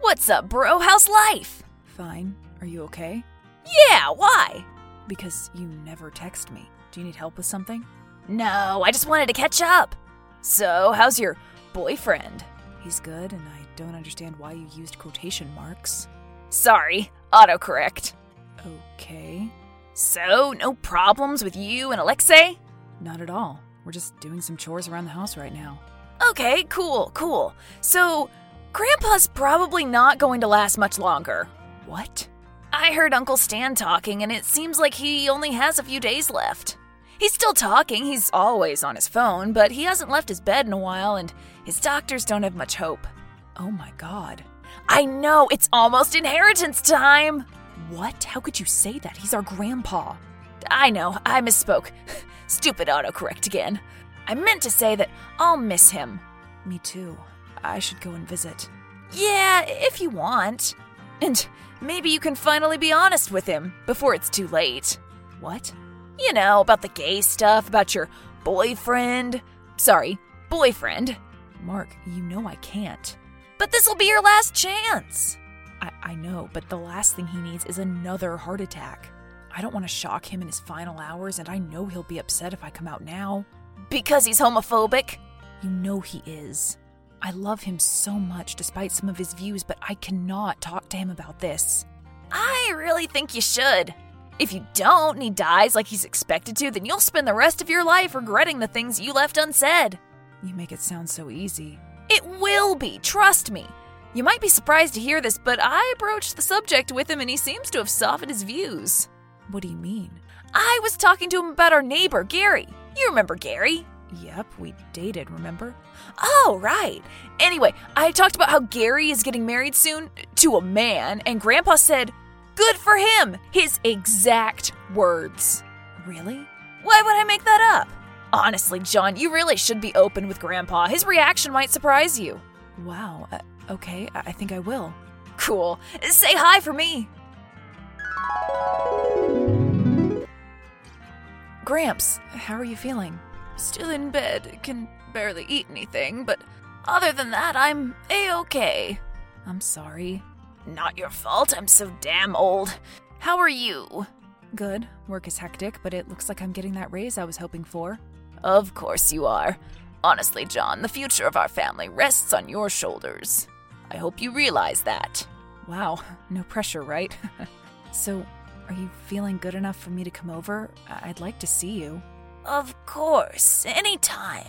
What's up, bro? How's life? Fine. Are you okay? Yeah, why? Because you never text me. Do you need help with something? No, I just wanted to catch up. So, how's your boyfriend? He's good, and I don't understand why you used quotation marks. Sorry, autocorrect. Okay. So, no problems with you and Alexei? Not at all. We're just doing some chores around the house right now. Okay, cool. So, Grandpa's probably not going to last much longer. What? I heard Uncle Stan talking, and it seems like he only has a few days left. He's still talking, he's always on his phone, but he hasn't left his bed in a while, and his doctors don't have much hope. Oh my God. I know, it's almost inheritance time! What? How could you say that? He's our grandpa. I know, I misspoke. Stupid autocorrect again. I meant to say that I'll miss him. Me too. I should go and visit. Yeah, if you want. And maybe you can finally be honest with him before it's too late. What? You know, about the gay stuff, about your boyfriend. Sorry, boyfriend. Mark, you know I can't. But this'll be your last chance. I know, but the last thing he needs is another heart attack. I don't want to shock him in his final hours, and I know he'll be upset if I come out now. Because he's homophobic? You know he is. I love him so much despite some of his views, but I cannot talk to him about this. I really think you should. If you don't and he dies like he's expected to, then you'll spend the rest of your life regretting the things you left unsaid. You make it sound so easy. It will be, trust me. You might be surprised to hear this, but I broached the subject with him and he seems to have softened his views. What do you mean? I was talking to him about our neighbor, Gary. You remember Gary? Yep, we dated, remember? Oh, right. Anyway, I talked about how Gary is getting married soon to a man, and Grandpa said, "Good for him!" His exact words. Really? Why would I make that up? Honestly, John, you really should be open with Grandpa. His reaction might surprise you. Wow, okay, I think I will. Cool. Say hi for me. Gramps, how are you feeling? Still in bed, can barely eat anything, but other than that, I'm a-okay. I'm sorry. Not your fault, I'm so damn old. How are you? Good. Work is hectic, but it looks like I'm getting that raise I was hoping for. Of course you are. Honestly, John, the future of our family rests on your shoulders. I hope you realize that. Wow, no pressure, right? So, are you feeling good enough for me to come over? I'd like to see you. Of course, anytime.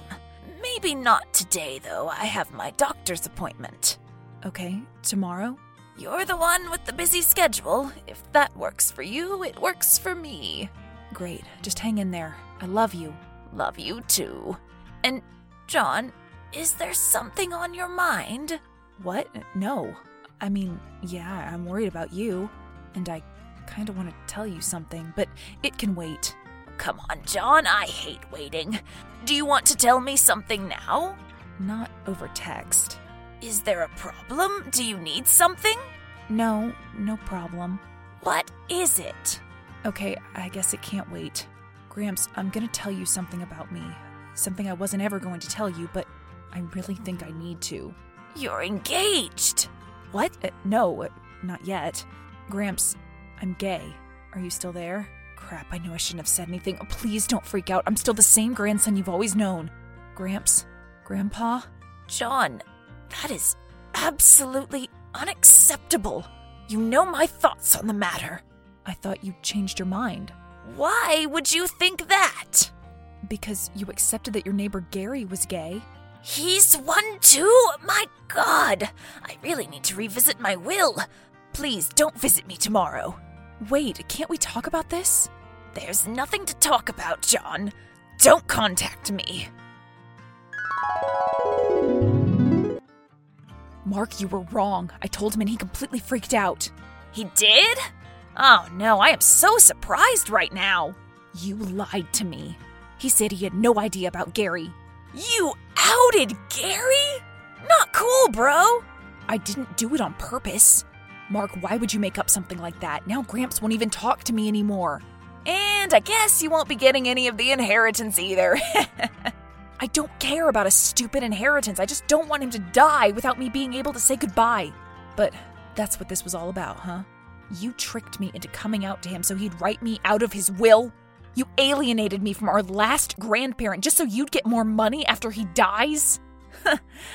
Maybe not today, though. I have my doctor's appointment. Okay, tomorrow? You're the one with the busy schedule. If that works for you, it works for me. Great. Just hang in there. I love you. Love you, too. And, John, is there something on your mind? What? No. I mean, yeah, I'm worried about you. And I kind of want to tell you something, but it can wait. Come on, John, I hate waiting. Do you want to tell me something now? Not over text. Is there a problem? Do you need something? No, no problem. What is it? Okay, I guess it can't wait. Gramps, I'm going to tell you something about me. Something I wasn't ever going to tell you, but I really think I need to. You're engaged! What? No, not yet. Gramps, I'm gay. Are you still there? Crap, I knew I shouldn't have said anything. Oh, please don't freak out. I'm still the same grandson you've always known. Gramps? Grandpa? John, that is absolutely unacceptable. You know my thoughts on the matter. I thought you changed your mind. Why would you think that? Because you accepted that your neighbor Gary was gay. He's one too? My God! I really need to revisit my will. Please don't visit me tomorrow. Wait, can't we talk about this? There's nothing to talk about, John. Don't contact me. Mark, you were wrong. I told him and he completely freaked out. He did? Oh no, I am so surprised right now. You lied to me. He said he had no idea about Gary. You outed Gary? Not cool, bro. I didn't do it on purpose. Mark, why would you make up something like that? Now Gramps won't even talk to me anymore. And I guess you won't be getting any of the inheritance either. I don't care about a stupid inheritance. I just don't want him to die without me being able to say goodbye. But that's what this was all about, huh? You tricked me into coming out to him so he'd write me out of his will. You alienated me from our last grandparent just so you'd get more money after he dies?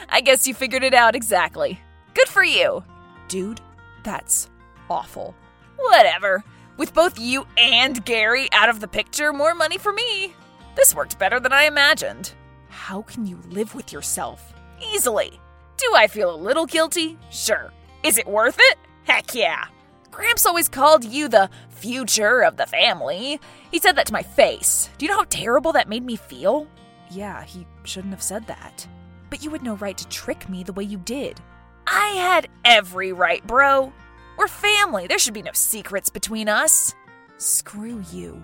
I guess you figured it out exactly. Good for you. Dude, that's awful. Whatever. With both you and Gary out of the picture, more money for me. This worked better than I imagined. How can you live with yourself? Easily. Do I feel a little guilty? Sure. Is it worth it? Heck yeah. Gramps always called you the future of the family. He said that to my face. Do you know how terrible that made me feel? Yeah, he shouldn't have said that. But you had no right to trick me the way you did. I had every right, bro. We're family. There should be no secrets between us. Screw you.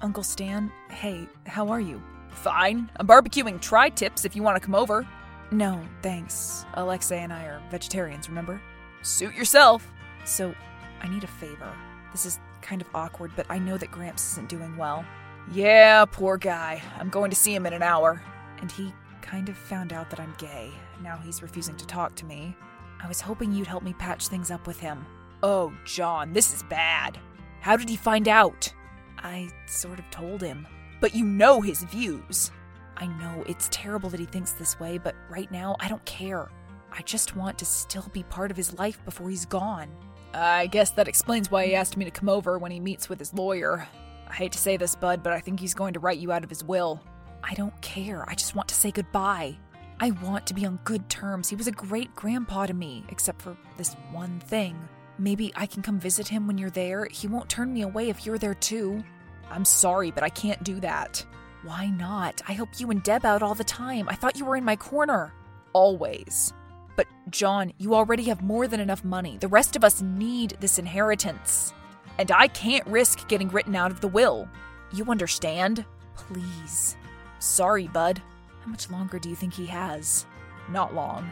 Uncle Stan, hey, how are you? Fine. I'm barbecuing tri-tips if you want to come over. No, thanks. Alexei and I are vegetarians, remember? Suit yourself. So, I need a favor. This is kind of awkward, but I know that Gramps isn't doing well. Yeah, poor guy. I'm going to see him in an hour. And he kind of found out that I'm gay. Now he's refusing to talk to me. I was hoping you'd help me patch things up with him. Oh, John, this is bad. How did he find out? I sort of told him. But you know his views. I know it's terrible that he thinks this way, but right now I don't care. I just want to still be part of his life before he's gone. I guess that explains why he asked me to come over when he meets with his lawyer. I hate to say this, bud, but I think he's going to write you out of his will. I don't care. I just want to say goodbye. I want to be on good terms. He was a great grandpa to me, except for this one thing. Maybe I can come visit him when you're there. He won't turn me away if you're there too. I'm sorry, but I can't do that. Why not? I help you and Deb out all the time. I thought you were in my corner. Always. But, John, you already have more than enough money. The rest of us need this inheritance. And I can't risk getting written out of the will. You understand? Please. Sorry, bud. How much longer do you think he has? Not long.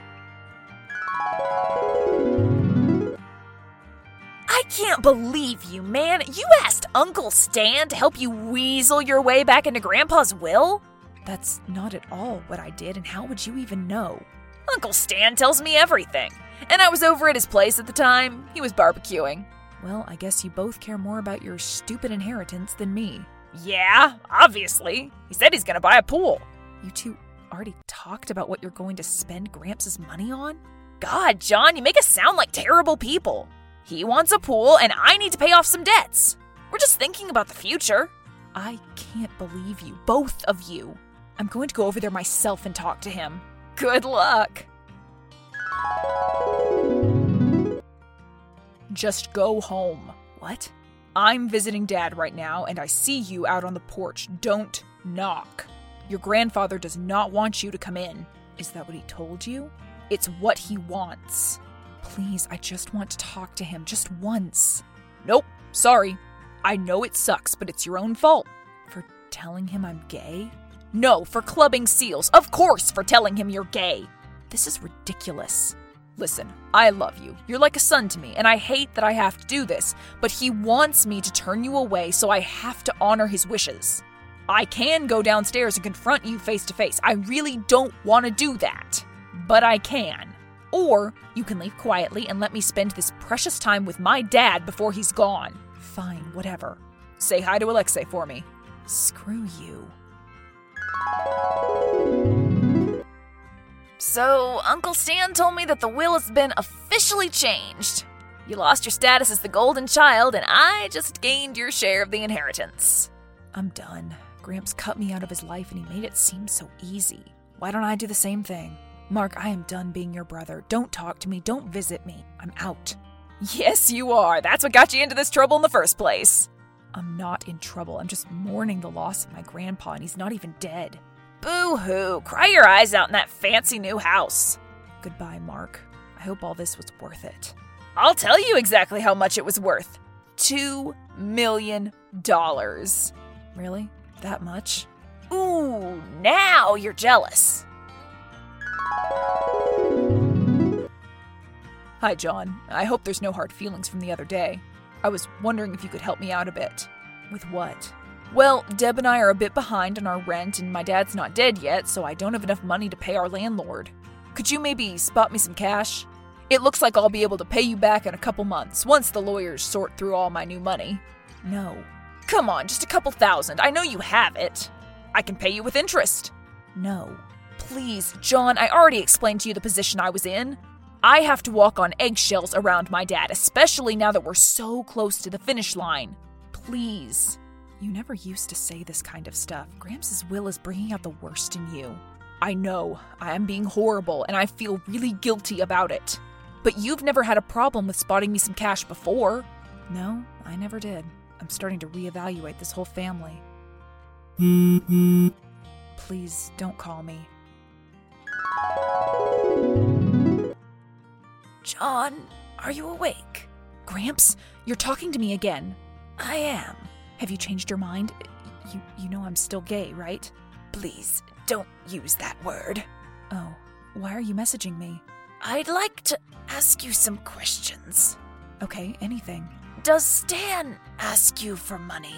I can't believe you, man. You asked Uncle Stan to help you weasel your way back into Grandpa's will? That's not at all what I did, and how would you even know? Uncle Stan tells me everything. And I was over at his place at the time. He was barbecuing. Well, I guess you both care more about your stupid inheritance than me. Yeah, obviously. He said he's going to buy a pool. You two already talked about what you're going to spend Gramps' money on? God, John, you make us sound like terrible people. He wants a pool, and I need to pay off some debts. We're just thinking about the future. I can't believe you, both of you. I'm going to go over there myself and talk to him. Good luck. Just go home. What? I'm visiting Dad right now, and I see you out on the porch. Don't knock. Your grandfather does not want you to come in. Is that what he told you? It's what he wants. Please, I just want to talk to him, just once. Nope, sorry. I know it sucks, but it's your own fault. For telling him I'm gay? No, for clubbing seals. Of course, for telling him you're gay. This is ridiculous. Listen, I love you. You're like a son to me, and I hate that I have to do this, but he wants me to turn you away, so I have to honor his wishes. I can go downstairs and confront you face to face. I really don't want to do that, but I can. Or you can leave quietly and let me spend this precious time with my dad before he's gone. Fine, whatever. Say hi to Alexei for me. Screw you. So, Uncle Stan told me that the will has been officially changed. You lost your status as the golden child, and I just gained your share of the inheritance. I'm done. Gramps cut me out of his life, and he made it seem so easy. Why don't I do the same thing? Mark, I am done being your brother. Don't talk to me. Don't visit me. I'm out. Yes, you are. That's what got you into this trouble in the first place. I'm not in trouble. I'm just mourning the loss of my grandpa, and he's not even dead. Boo-hoo. Cry your eyes out in that fancy new house. Goodbye, Mark. I hope all this was worth it. I'll tell you exactly how much it was worth. $2 million. Really? That much? Ooh, now you're jealous. Hi, John. I hope there's no hard feelings from the other day. I was wondering if you could help me out a bit. With what? Well, Deb and I are a bit behind on our rent and my dad's not dead yet, so I don't have enough money to pay our landlord. Could you maybe spot me some cash? It looks like I'll be able to pay you back in a couple months, once the lawyers sort through all my new money. No. Come on, just a couple thousand. I know you have it. I can pay you with interest. No. Please, John, I already explained to you the position I was in. I have to walk on eggshells around my dad, especially now that we're so close to the finish line. Please. You never used to say this kind of stuff. Gramps' will is bringing out the worst in you. I know, I am being horrible, and I feel really guilty about it. But you've never had a problem with spotting me some cash before. No, I never did. I'm starting to reevaluate this whole family. Please don't call me. John, are you awake? Gramps, you're talking to me again. I am. Have you changed your mind? You know I'm still gay, right? Please, don't use that word. Oh, why are you messaging me? I'd like to ask you some questions. Okay, anything. Does Stan ask you for money?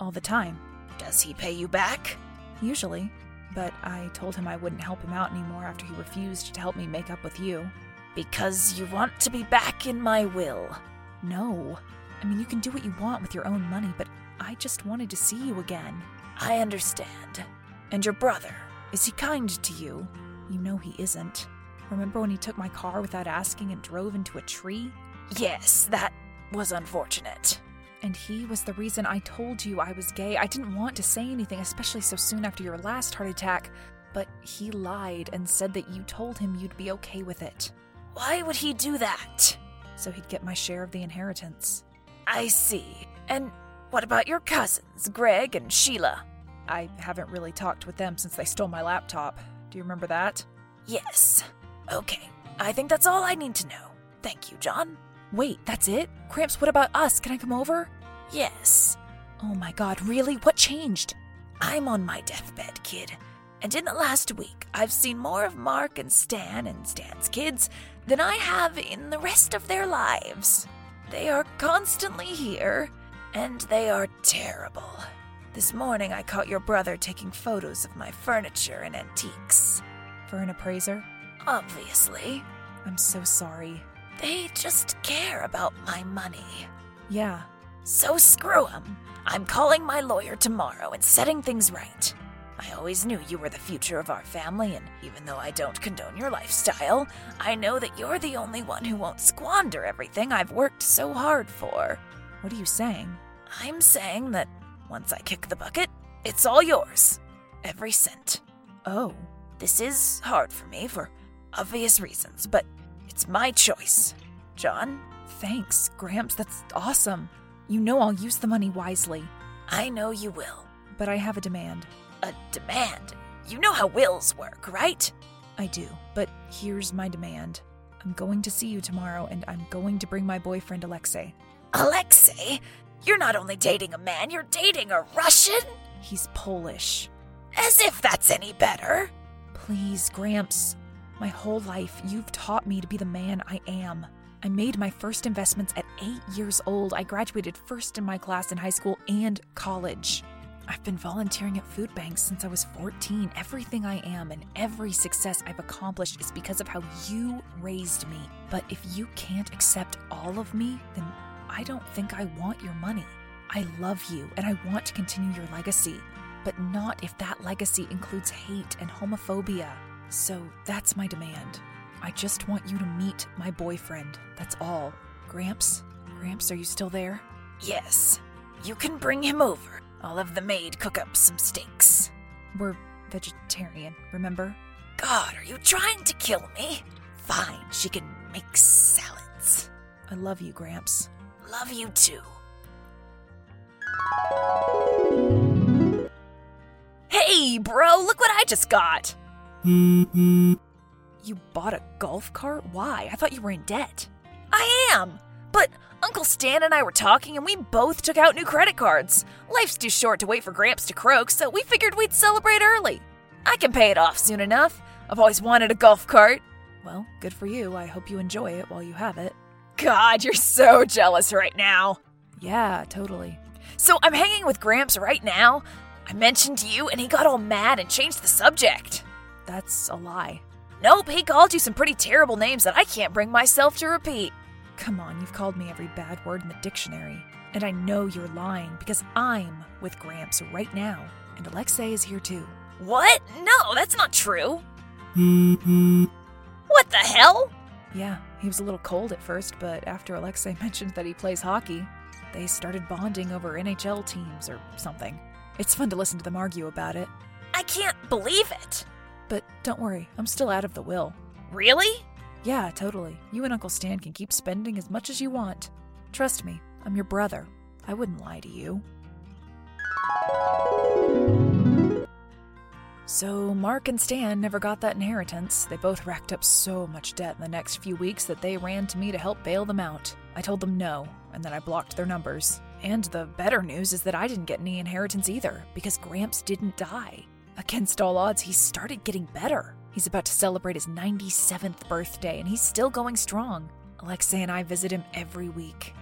All the time. Does he pay you back? Usually, but I told him I wouldn't help him out anymore after he refused to help me make up with you. Because you want to be back in my will. No. I mean, you can do what you want with your own money, but I just wanted to see you again. I understand. And your brother, is he kind to you? You know he isn't. Remember when he took my car without asking and drove into a tree? Yes, that was unfortunate. And he was the reason I told you I was gay. I didn't want to say anything, especially so soon after your last heart attack, but he lied and said that you told him you'd be okay with it. Why would he do that? So he'd get my share of the inheritance. I see. And what about your cousins, Greg and Sheila? I haven't really talked with them since they stole my laptop. Do you remember that? Yes. Okay. I think that's all I need to know. Thank you, John. Wait, that's it? Gramps, what about us? Can I come over? Yes. Oh my God, really? What changed? I'm on my deathbed, kid. And in the last week, I've seen more of Mark and Stan and Stan's kids than I have in the rest of their lives. They are constantly here, and they are terrible. This morning I caught your brother taking photos of my furniture and antiques. For an appraiser? Obviously. I'm so sorry. They just care about my money. Yeah. So screw 'em. I'm calling my lawyer tomorrow and setting things right. I always knew you were the future of our family, and even though I don't condone your lifestyle, I know that you're the only one who won't squander everything I've worked so hard for. What are you saying? I'm saying that once I kick the bucket, it's all yours. Every cent. Oh. This is hard for me for obvious reasons, but it's my choice. John? Thanks, Gramps. That's awesome. You know I'll use the money wisely. I know you will. But I have a demand. A demand? You know how wills work, right? I do, but here's my demand. I'm going to see you tomorrow, and I'm going to bring my boyfriend, Alexei. Alexei? You're not only dating a man, you're dating a Russian? He's Polish. As if that's any better. Please, Gramps. My whole life, you've taught me to be the man I am. I made my first investments at 8 years old. I graduated first in my class in high school and college. I've been volunteering at food banks since I was 14. Everything I am and every success I've accomplished is because of how you raised me. But if you can't accept all of me, then I don't think I want your money. I love you, and I want to continue your legacy, but not if that legacy includes hate and homophobia. So that's my demand. I just want you to meet my boyfriend. That's all. Gramps? Gramps, are you still there? Yes. You can bring him over. I'll have the maid cook up some steaks. We're vegetarian, remember? God, are you trying to kill me? Fine, she can make salads. I love you, Gramps. Love you too. Hey, bro, look what I just got. You bought a golf cart? Why? I thought you were in debt. I am, but Uncle Stan and I were talking and we both took out new credit cards. Life's too short to wait for Gramps to croak, so we figured we'd celebrate early. I can pay it off soon enough. I've always wanted a golf cart. Well, good for you. I hope you enjoy it while you have it. God, you're so jealous right now. Yeah, totally. So I'm hanging with Gramps right now. I mentioned you and he got all mad and changed the subject. That's a lie. Nope, he called you some pretty terrible names that I can't bring myself to repeat. Come on, you've called me every bad word in the dictionary. And I know you're lying because I'm with Gramps right now. And Alexei is here too. What? No, that's not true. What the hell? Yeah, he was a little cold at first, but after Alexei mentioned that he plays hockey, they started bonding over NHL teams or something. It's fun to listen to them argue about it. I can't believe it. But don't worry, I'm still out of the will. Really? Yeah, totally. You and Uncle Stan can keep spending as much as you want. Trust me, I'm your brother. I wouldn't lie to you. So Mark and Stan never got that inheritance. They both racked up so much debt in the next few weeks that they ran to me to help bail them out. I told them no, and then I blocked their numbers. And the better news is that I didn't get any inheritance either, because Gramps didn't die. Against all odds, he started getting better. He's about to celebrate his 97th birthday, and he's still going strong. Alexei and I visit him every week.